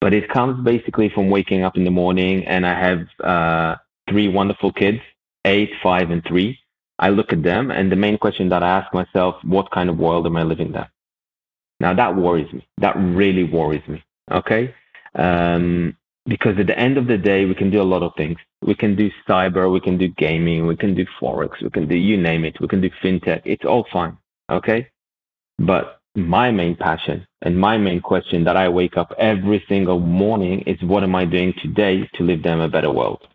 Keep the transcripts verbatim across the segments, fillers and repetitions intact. But it comes basically from waking up in the morning, and I have uh, three wonderful kids, eight, five, and three. I look at them, and the main question that I ask myself, what kind of world am I living in? Now, that worries me. That really worries me, okay? Um, because at the end of the day, we can do a lot of things. We can do cyber, we can do gaming, we can do Forex, we can do you name it, we can do fintech. It's all fine, okay? But my main passion and my main question that I wake up every single morning is, what am I doing today to leave them a better world?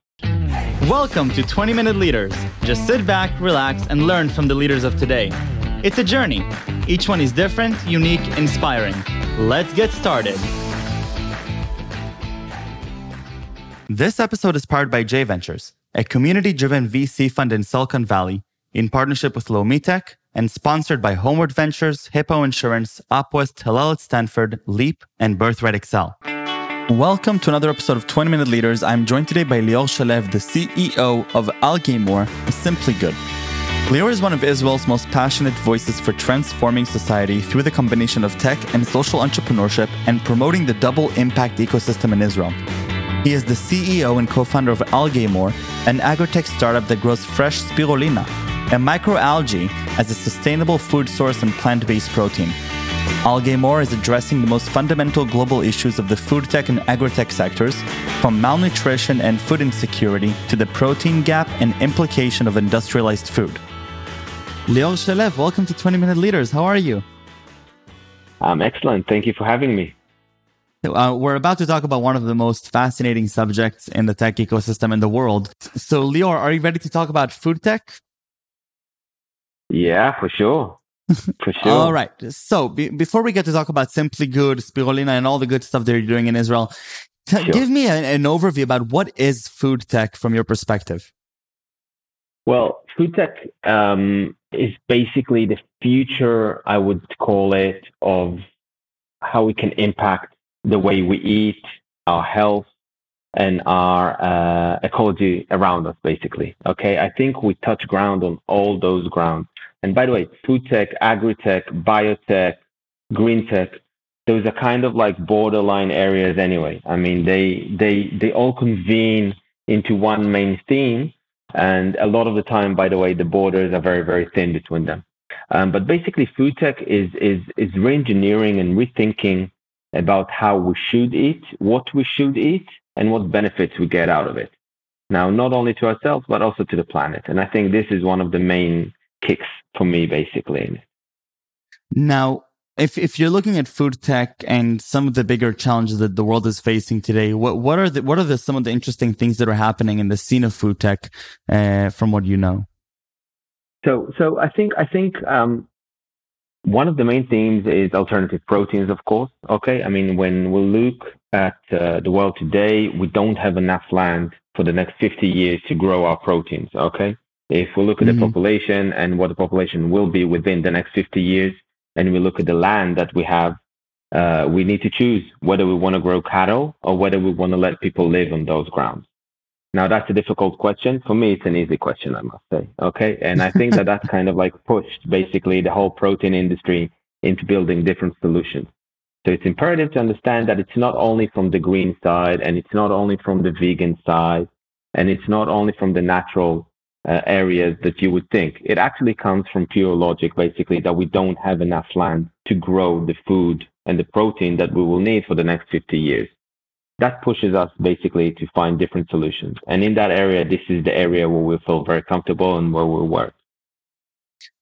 Welcome to twenty minute leaders. Just sit back, relax, and learn from the leaders of today. It's a journey. Each one is different, unique, inspiring. Let's get started. This episode is powered by J Ventures, a community-driven V C fund in Silicon Valley, in partnership with Lomitech, and sponsored by Homeward Ventures, Hippo Insurance, Upwest, Hillel at Stanford, Leap, and Birthright Excel. Welcome to another episode of twenty minute leaders. I'm joined today by Lior Shalev, the C E O of Algama, Simply Good. Lior is one of Israel's most passionate voices for transforming society through the combination of tech and social entrepreneurship and promoting the double impact ecosystem in Israel. He is the C E O and co-founder of Algama, an agri-tech startup that grows fresh spirulina, a microalgae, as a sustainable food source and plant-based protein. Algama is addressing the most fundamental global issues of the food tech and agri-tech sectors, from malnutrition and food insecurity to the protein gap and implication of industrialized food. Lior Shalev, welcome to twenty minute leaders. How are you? I'm excellent. Thank you for having me. Uh, we're about to talk about one of the most fascinating subjects in the tech ecosystem in the world. So, Lior, are you ready to talk about food tech? Yeah, for sure. For sure. All right. So be- before we get to talk about Simply Good, spirulina, and all the good stuff they're doing in Israel, t- sure. give me a- an overview about what is food tech from your perspective. Well, food tech um, is basically the future, I would call it, of how we can impact the way we eat, our health, and our uh, ecology around us, basically. Okay, I think we touch ground on all those grounds. And by the way, food tech, agri-tech, biotech, green tech, those are kind of like borderline areas anyway. I mean, they they they all convene into one main theme. And a lot of the time, by the way, the borders are very, very thin between them. Um, but basically, food tech is is is reengineering and rethinking about how we should eat, what we should eat, and what benefits we get out of it. Now, not only to ourselves, but also to the planet. And I think this is one of the main kicks for me, basically. Now, if if you're looking at food tech and some of the bigger challenges that the world is facing today, what what are the, what are the, some of the interesting things that are happening in the scene of food tech, uh, from what you know? So, so I think I think um, one of the main themes is alternative proteins, of course. Okay, I mean, when we look at uh, the world today, we don't have enough land for the next fifty years to grow our proteins, okay? If we look at mm-hmm. the population and what the population will be within the next fifty years, and we look at the land that we have, uh, we need to choose whether we want to grow cattle or whether we want to let people live on those grounds. Now, that's a difficult question. For me, it's an easy question, I must say, okay? And I think that that's kind of like pushed basically the whole protein industry into building different solutions. So it's imperative to understand that it's not only from the green side, and it's not only from the vegan side, and it's not only from the natural uh, areas that you would think. It actually comes from pure logic, basically, that we don't have enough land to grow the food and the protein that we will need for the next fifty years. That pushes us basically to find different solutions. And in that area, this is the area where we feel very comfortable and where we work.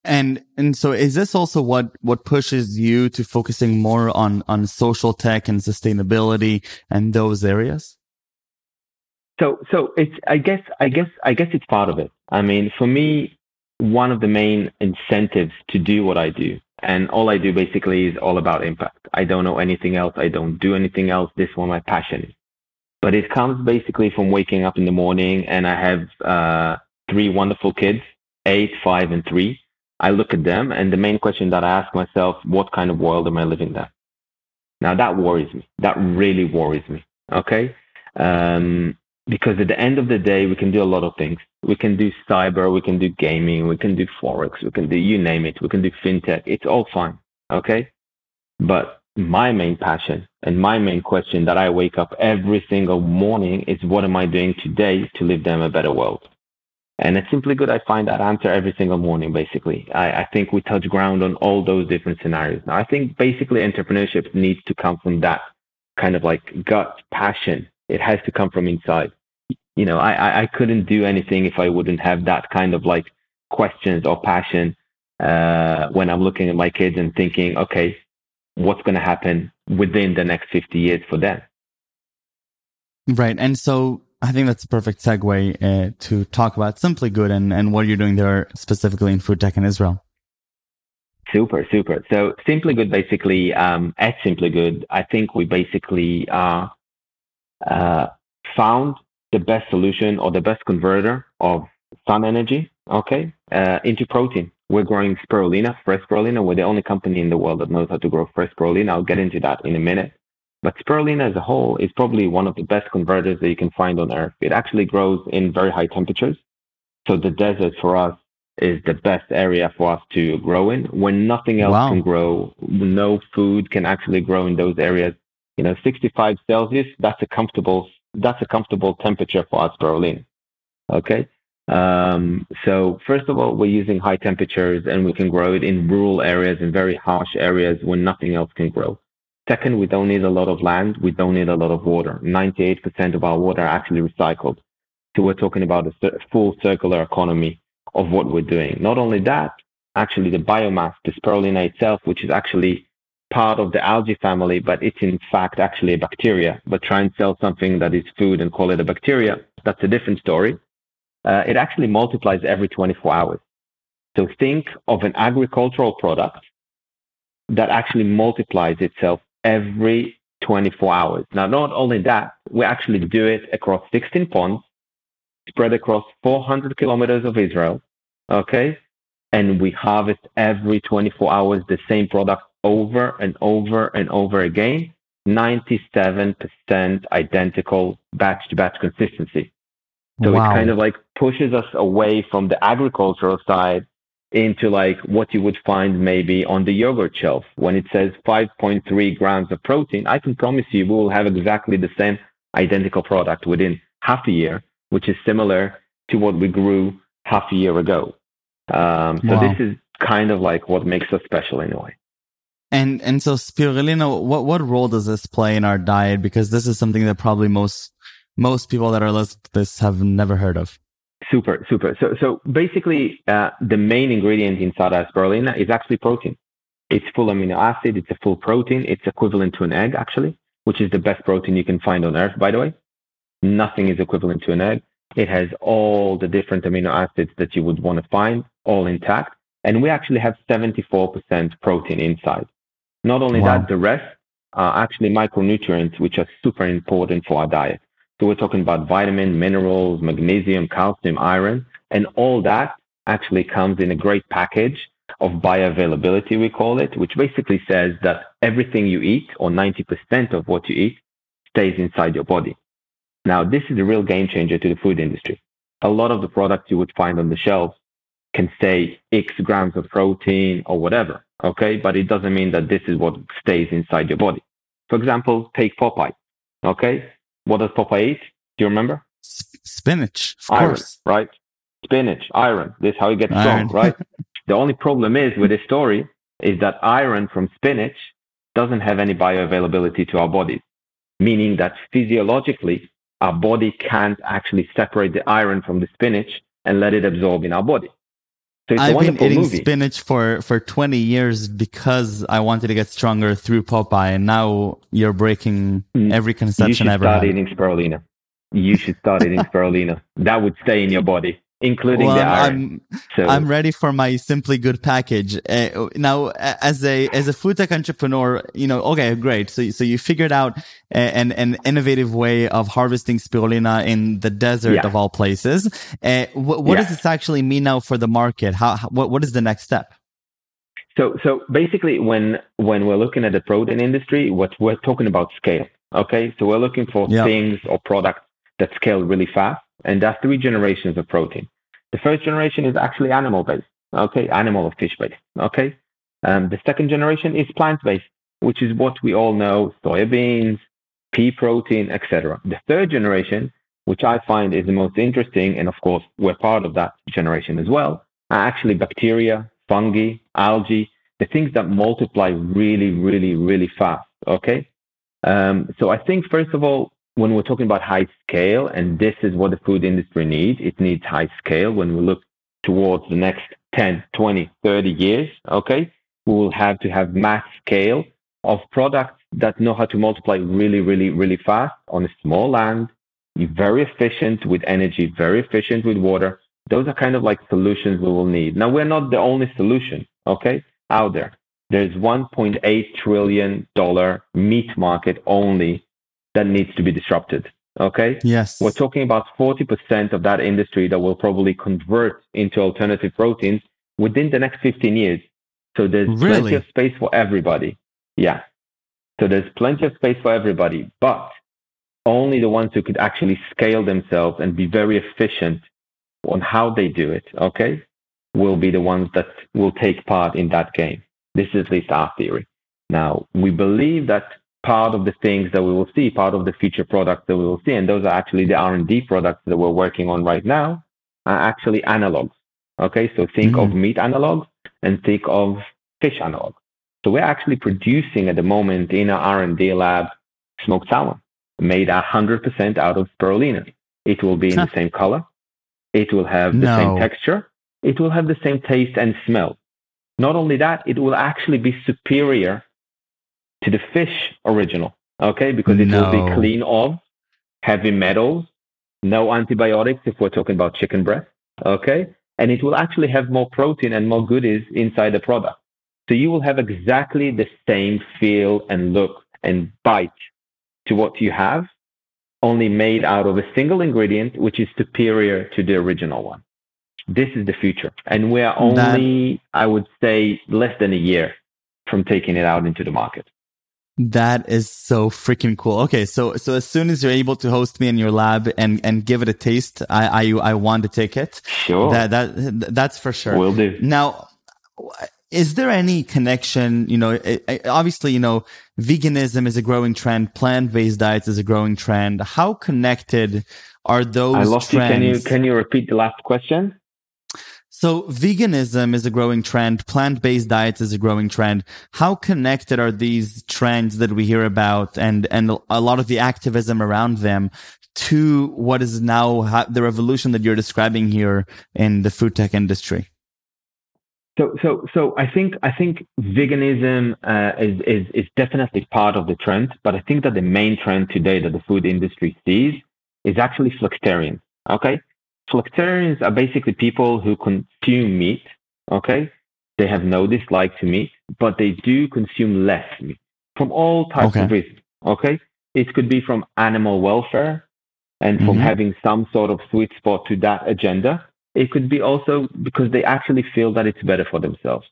And and so is this also what, what pushes you to focusing more on, on social tech and sustainability and those areas? So so it's I guess I guess I guess it's part of it. I mean, for me, one of the main incentives to do what I do, and all I do basically is all about impact. I don't know anything else. I don't do anything else. This is what my passion is. But it comes basically from waking up in the morning, and I have uh, three wonderful kids, eight, five, and three. I look at them, and the main question that I ask myself, what kind of world am I living in? Now, that worries me. That really worries me, okay? Um, because at the end of the day, we can do a lot of things. We can do cyber, we can do gaming, we can do Forex, we can do you name it, we can do fintech. It's all fine, okay? But my main passion And my main question that I wake up every single morning is, what am I doing today to leave them a better world? And it's Simply Good. I find that answer every single morning, basically. I, I think we touch ground on all those different scenarios. Now, I think basically entrepreneurship needs to come from that kind of like gut passion. It has to come from inside. You know, I, I couldn't do anything if I wouldn't have that kind of like questions or passion uh, when I'm looking at my kids and thinking, okay, what's going to happen within the next fifty years for them? Right. And so I think that's a perfect segue uh, to talk about Simply Good and, and what you're doing there specifically in food tech in Israel. Super, super. So Simply Good, basically, um, at Simply Good, I think we basically uh, uh, found the best solution or the best converter of sun energy, okay, uh, into protein. We're growing spirulina, fresh spirulina. We're the only company in the world that knows how to grow fresh spirulina. I'll get into that in a minute. But spirulina as a whole is probably one of the best converters that you can find on Earth. It actually grows in very high temperatures. So the desert for us is the best area for us to grow in, when nothing else wow. can grow. No food can actually grow in those areas. You know, sixty-five Celsius, that's a comfortable that's a comfortable temperature for us spirulina. Okay? Um, so first of all, we're using high temperatures, and we can grow it in rural areas, in very harsh areas when nothing else can grow. Second, we don't need a lot of land. We don't need a lot of water. ninety-eight percent of our water are actually recycled. So we're talking about a full circular economy of what we're doing. Not only that, actually the biomass, the spirulina itself, which is actually part of the algae family, but it's in fact actually a bacteria. But try and sell something that is food and call it a bacteria. That's a different story. Uh, it actually multiplies every twenty-four hours. So think of an agricultural product that actually multiplies itself every twenty-four hours. Now, not only that, we actually do it across sixteen ponds, spread across four hundred kilometers of Israel, okay? And we harvest every twenty-four hours the same product over and over and over again, ninety-seven percent identical batch-to-batch consistency. So wow. it kind of like pushes us away from the agricultural side into like what you would find maybe on the yogurt shelf. When it says five point three grams of protein, I can promise you we will have exactly the same identical product within half a year, which is similar to what we grew half a year ago. Um, so wow. this is kind of like what makes us special in a way. And and so spirulina, what, what role does this play in our diet? Because this is something that probably most most people that are listening to this have never heard of. Super, super. So so basically, uh, the main ingredient inside our spirulina is actually protein. It's full amino acid. It's a full protein. It's equivalent to an egg, actually, which is the best protein you can find on Earth, by the way. Nothing is equivalent to an egg. It has all the different amino acids that you would want to find, all intact. And we actually have seventy-four percent protein inside. Not only wow. that, the rest are actually micronutrients, which are super important for our diet. So we're talking about vitamin, minerals, magnesium, calcium, iron, and all that actually comes in a great package of bioavailability, we call it, which basically says that everything you eat, or ninety percent of what you eat, stays inside your body. Now, this is a real game changer to the food industry. A lot of the products you would find on the shelf can say X grams of protein or whatever, okay? But it doesn't mean that this is what stays inside your body. For example, take Popeye, okay? What does Popeye eat? Do you remember? Spinach, of iron, course. Right? Spinach, iron. This is how you get strong, right? The only problem is with this story is that iron from spinach doesn't have any bioavailability to our bodies, meaning that physiologically, our body can't actually separate the iron from the spinach and let it absorb in our body. So it's I've a wonderful been eating movie. spinach for, for twenty years because I wanted to get stronger through Popeye, and now you're breaking every conception I've ever had. You should start eating spirulina. You should start eating spirulina. That would stay in your body, including well, the iron. I'm, so. I'm ready for my Simply Good package. Uh, now, as a as a food tech entrepreneur, you know, okay, great. So, so you figured out an, an innovative way of harvesting spirulina in the desert yeah. of all places. Uh, what what yeah. does this actually mean now for the market? How, how what what is the next step? So so basically, when when we're looking at the protein industry, what we're talking about scale. Okay, so we're looking for yep. things or products that scale really fast, and that's three generations of protein. The first generation is actually animal based, okay, animal or fish based, okay. Um, the second generation is plant based, which is what we all know, soybeans, pea protein, et cetera. The third generation, which I find is the most interesting, and of course, we're part of that generation as well, are actually bacteria, fungi, algae, the things that multiply really, really, really fast, okay? Um, so I think, first of all, when we're talking about high scale, and this is what the food industry needs, it needs high scale. When we look towards the next ten, twenty, thirty years, okay, we will have to have mass scale of products that know how to multiply really, really, really fast on a small land, very efficient with energy, very efficient with water. Those are kind of like solutions we will need. Now, we're not the only solution, okay, out there. There's one point eight trillion dollars meat market only that needs to be disrupted, okay? Yes. We're talking about forty percent of that industry that will probably convert into alternative proteins within the next fifteen years. So there's really? plenty of space for everybody. Yeah. So there's plenty of space for everybody, but only the ones who could actually scale themselves and be very efficient on how they do it, okay, will be the ones that will take part in that game. This is at least our theory. Now, we believe that part of the things that we will see, part of the future products that we will see, and those are actually the R and D products that we're working on right now, are actually analogs, okay? So think mm-hmm. of meat analogs and think of fish analogs. So we're actually producing at the moment in our R and D lab smoked salmon made one hundred percent out of spirulina. It will be in huh. the same color. It will have the no. same texture. It will have the same taste and smell. Not only that, it will actually be superior to the fish original, okay? Because it no. will be clean of heavy metals, no antibiotics if we're talking about chicken breast, okay? And it will actually have more protein and more goodies inside the product. So you will have exactly the same feel and look and bite to what you have, only made out of a single ingredient, which is superior to the original one. This is the future. And we are only, that, I would say, less than a year from taking it out into the market. That is so freaking cool. Okay, so so as soon as you're able to host me in your lab and, and give it a taste, I, I I want to take it. Sure. That that That's for sure. Will do. Now, is there any connection, you know, obviously, you know, veganism is a growing trend, plant-based diets is a growing trend. How connected are those I lost trends? You. Can you, can you repeat the last question? So veganism is a growing trend, plant-based diets is a growing trend. How connected are these trends that we hear about and, and a lot of the activism around them to what is now the revolution that you're describing here in the food tech industry? So, so, so I think I think veganism uh, is, is is definitely part of the trend, but I think that the main trend today that the food industry sees is actually flexitarians. Okay, flexitarians are basically people who consume meat. Okay, they have no dislike to meat, but they do consume less meat from all types okay. of reasons. Okay, it could be from animal welfare and from mm-hmm. having some sort of sweet spot to that agenda. It could be also because they actually feel that it's better for themselves.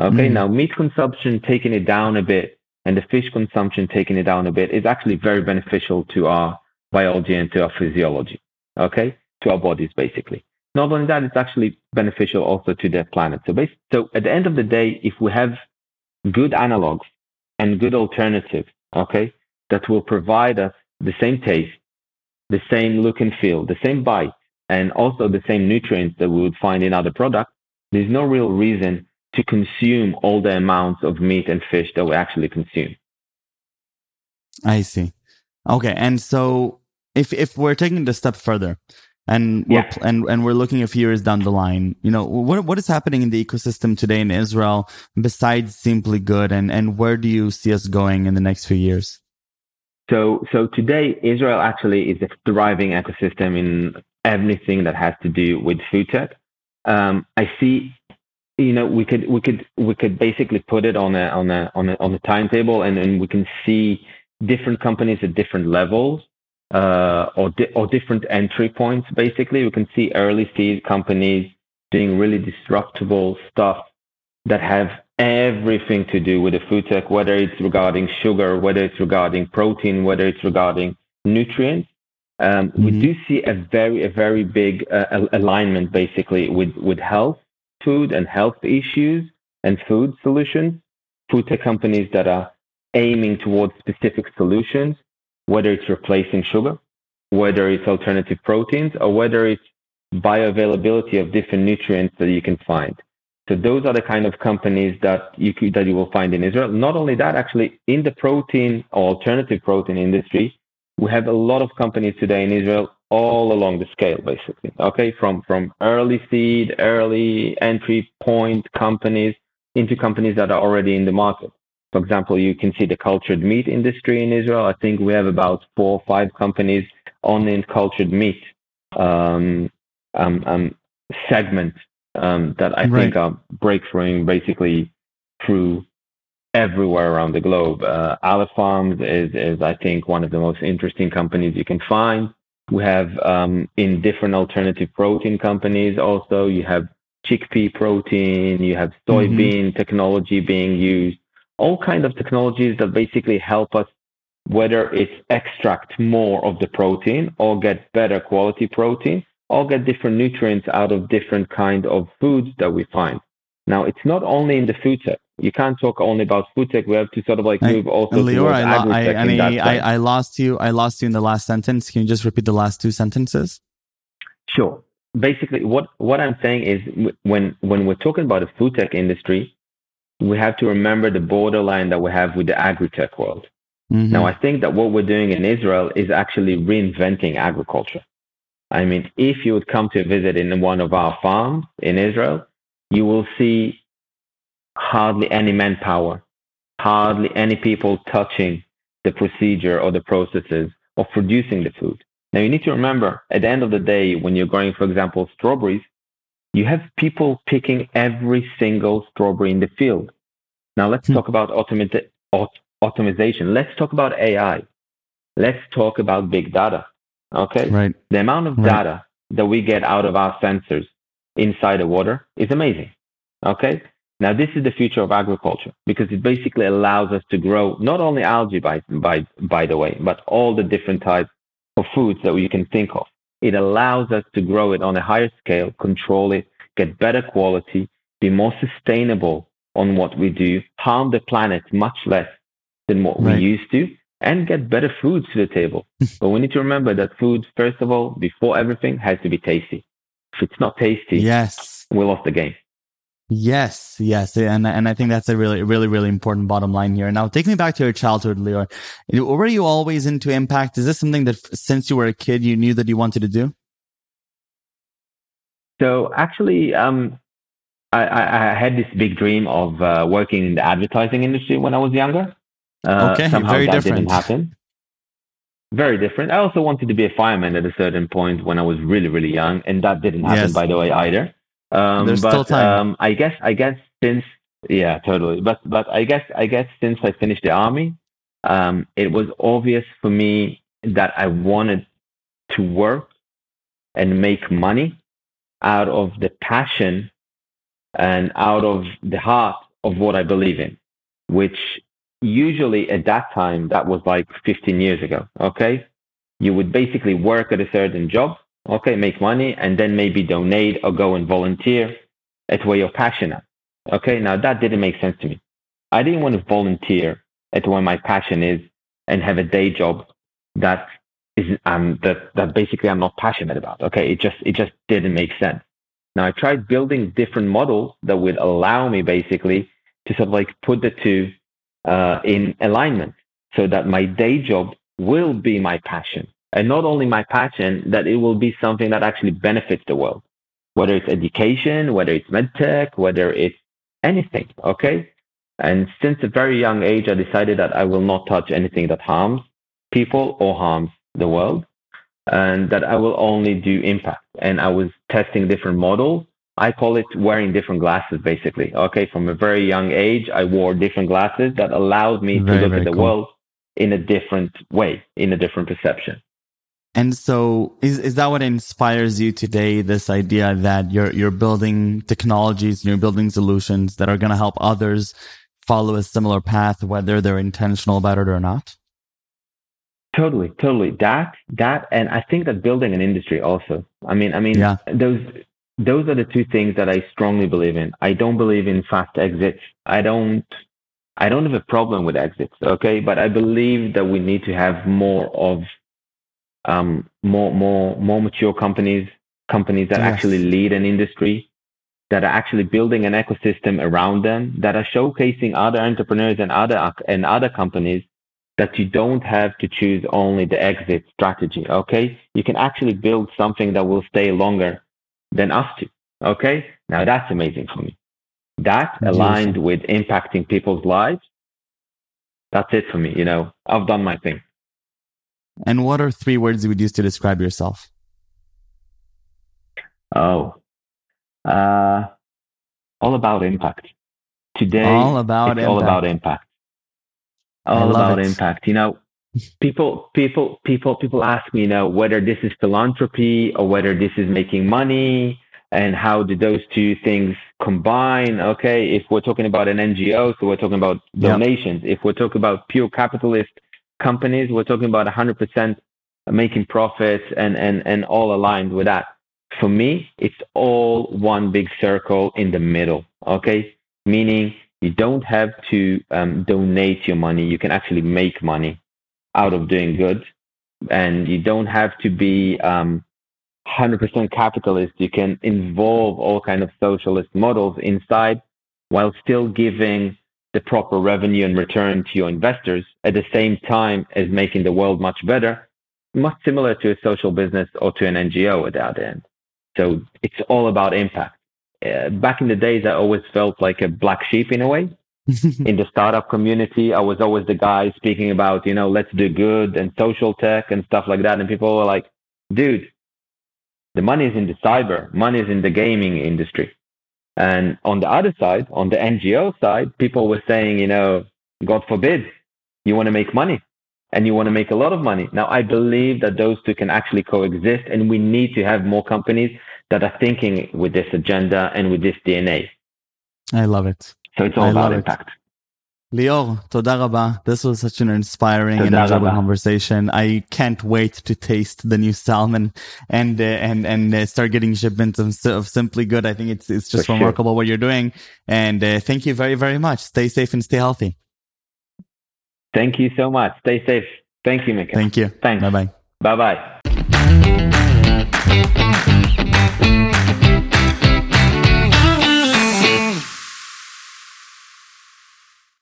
Okay, mm. now meat consumption, taking it down a bit, and the fish consumption, taking it down a bit, is actually very beneficial to our biology and to our physiology, okay, to our bodies, basically. Not only that, it's actually beneficial also to the planet. So, basically, so at the end of the day, if we have good analogs and good alternatives, okay, that will provide us the same taste, the same look and feel, the same bite, and also the same nutrients that we would find in other products, there's no real reason to consume all the amounts of meat and fish that we actually consume. I see. Okay, and so if if we're taking it a step further, and yeah. we're, and and we're looking a few years down the line, you know, what what is happening in the ecosystem today in Israel besides Simply Good, and and where do you see us going in the next few years? So so today Israel actually is a thriving ecosystem in everything that has to do with food tech. Um, I see, you know, we could we could we could basically put it on a on a on a on a timetable, and, and we can see different companies at different levels uh, or di- or different entry points. Basically, we can see early seed companies doing really disruptable stuff that have everything to do with the food tech, whether it's regarding sugar, whether it's regarding protein, whether it's regarding nutrients. Um, we mm-hmm. do see a very, a very big uh, alignment, basically, with, with health, food and health issues and food solutions. Food tech companies that are aiming towards specific solutions, whether it's replacing sugar, whether it's alternative proteins, or whether it's bioavailability of different nutrients that you can find. So those are the kind of companies that you that you will find in Israel. Not only that, actually, in the protein or alternative protein industry, we have a lot of companies today in Israel all along the scale, basically. Okay, from from early seed, early entry point companies into companies that are already in the market. For example, you can see the cultured meat industry in Israel. I think we have about four or five companies only in cultured meat um, um, um, segment um, that I right. think are breakthroughing basically through everywhere around the globe. Uh, Aleph Farms is, is, I think, one of the most interesting companies you can find. We have um, in different alternative protein companies also, you have chickpea protein, you have soybean mm-hmm. technology being used. All kinds of technologies that basically help us, whether it's extract more of the protein or get better quality protein or get different nutrients out of different kind of foods that we find. Now, it's not only in the food tech. You can't talk only about food tech. We have to sort of like move I, also Lior, towards I, agri-tech I, I, mean, I, I lost you. I lost you in the last sentence. Can you just repeat the last two sentences? Sure. Basically, what, what I'm saying is when, when we're talking about the food tech industry, we have to remember the borderline that we have with the agri-tech world. Mm-hmm. Now, I think that what we're doing in Israel is actually reinventing agriculture. I mean, if you would come to visit in one of our farms in Israel, you will see hardly any manpower, hardly any people touching the procedure or the processes of producing the food. Now, you need to remember, at the end of the day, when you're growing, for example, strawberries, you have people picking every single strawberry in the field. Now, let's mm-hmm. talk about automata- aut- automation. Let's talk about A I. Let's talk about big data, okay? Right. The amount of right. data that we get out of our sensors inside the water is amazing, okay? Now, this is the future of agriculture because it basically allows us to grow not only algae, by, by, by the way, but all the different types of foods that we can think of. It allows us to grow it on a higher scale, control it, get better quality, be more sustainable on what we do, harm the planet much less than what right. we used to, and get better foods to the table. But we need to remember that food, first of all, before everything, has to be tasty. If it's not tasty, yes. we lost the game. Yes, yes, and and I think that's a really, really, really important bottom line here. Now, take me back to your childhood, Lior. Were you always into impact? Is this something that, since you were a kid, you knew that you wanted to do? So, actually, um, I, I, I had this big dream of uh, working in the advertising industry when I was younger. Uh, okay, somehow very that different. Didn't happen. Very different. I also wanted to be a fireman at a certain point when I was really, really young, and that didn't happen, yes. by the way, either. Um, There's but, still time. Um, I guess, I guess since, yeah, totally. But, but I guess, I guess since I finished the army, um, it was obvious for me that I wanted to work and make money out of the passion and out of the heart of what I believe in, which usually at that time, that was like fifteen years ago. Okay. You would basically work at a certain job. Okay, make money, and then maybe donate or go and volunteer at where you're passionate. Okay, now that didn't make sense to me. I didn't want to volunteer at where my passion is and have a day job that is um that, that basically I'm not passionate about. Okay, it just it just didn't make sense. Now I tried building different models that would allow me basically to sort of like put the two uh, in alignment so that my day job will be my passion. And not only my passion, that it will be something that actually benefits the world, whether it's education, whether it's medtech, whether it's anything, okay? And since a very young age, I decided that I will not touch anything that harms people or harms the world, and that I will only do impact. And I was testing different models. I call it wearing different glasses, basically, okay? From a very young age, I wore different glasses that allowed me very, to look at the cool. world in a different way, in a different perception. And so is is that what inspires you today, this idea that you're you're building technologies and you're building solutions that are going to help others follow a similar path, whether they're intentional about it or not? Totally, totally. That, that, and I think that building an industry also. I mean, I mean, yeah. those those are the two things that I strongly believe in. I don't believe in fast exits. I don't I don't have a problem with exits, okay? But I believe that we need to have more of um, more more more mature companies, companies that yes. actually lead an industry, that are actually building an ecosystem around them, that are showcasing other entrepreneurs and other and other companies, that you don't have to choose only the exit strategy, okay? You can actually build something that will stay longer than us two, okay? Now that's amazing for me. That aligned Jeez. With impacting people's lives, that's it for me, you know? I've done my thing. And what are three words you would use to describe yourself? Oh, uh, all about impact. Today, all about it's impact. all about impact. All about it. impact. You know, people, people, people, people ask me, you know, whether this is philanthropy or whether this is making money and how do those two things combine? Okay. If we're talking about an N G O, so we're talking about donations. Yep. If we're talking about pure capitalist companies, we're talking about a hundred percent making profits and, and, and all aligned with that. For me, it's all one big circle in the middle. Okay. Meaning, you don't have to um, donate your money. You can actually make money out of doing good. And you don't have to be um, one hundred percent capitalist. You can involve all kind of socialist models inside while still giving the proper revenue and return to your investors at the same time as making the world much better, much similar to a social business or to an N G O at the other end. So it's all about impact. Uh, back in the days, I always felt like a black sheep in a way. In the startup community, I was always the guy speaking about, you know, let's do good and social tech and stuff like that. And people were like, dude, the money is in the cyber, money is in the gaming industry. And on the other side, on the N G O side, people were saying, you know, God forbid, you want to make money and you want to make a lot of money. Now, I believe that those two can actually coexist, and we need to have more companies that are thinking with this agenda and with this D N A. I love it. So it's all I about impact. It. Lior, toda rabba. This was such an inspiring and enjoyable conversation. I can't wait to taste the new salmon and uh, and and uh, start getting shipments of, of Simply Good. I think it's it's just For remarkable sure. what you're doing. And uh, thank you very, very much. Stay safe and stay healthy. Thank you so much. Stay safe. Thank you, Mika. Thank you. Thanks. Bye-bye. Bye-bye. Thank you.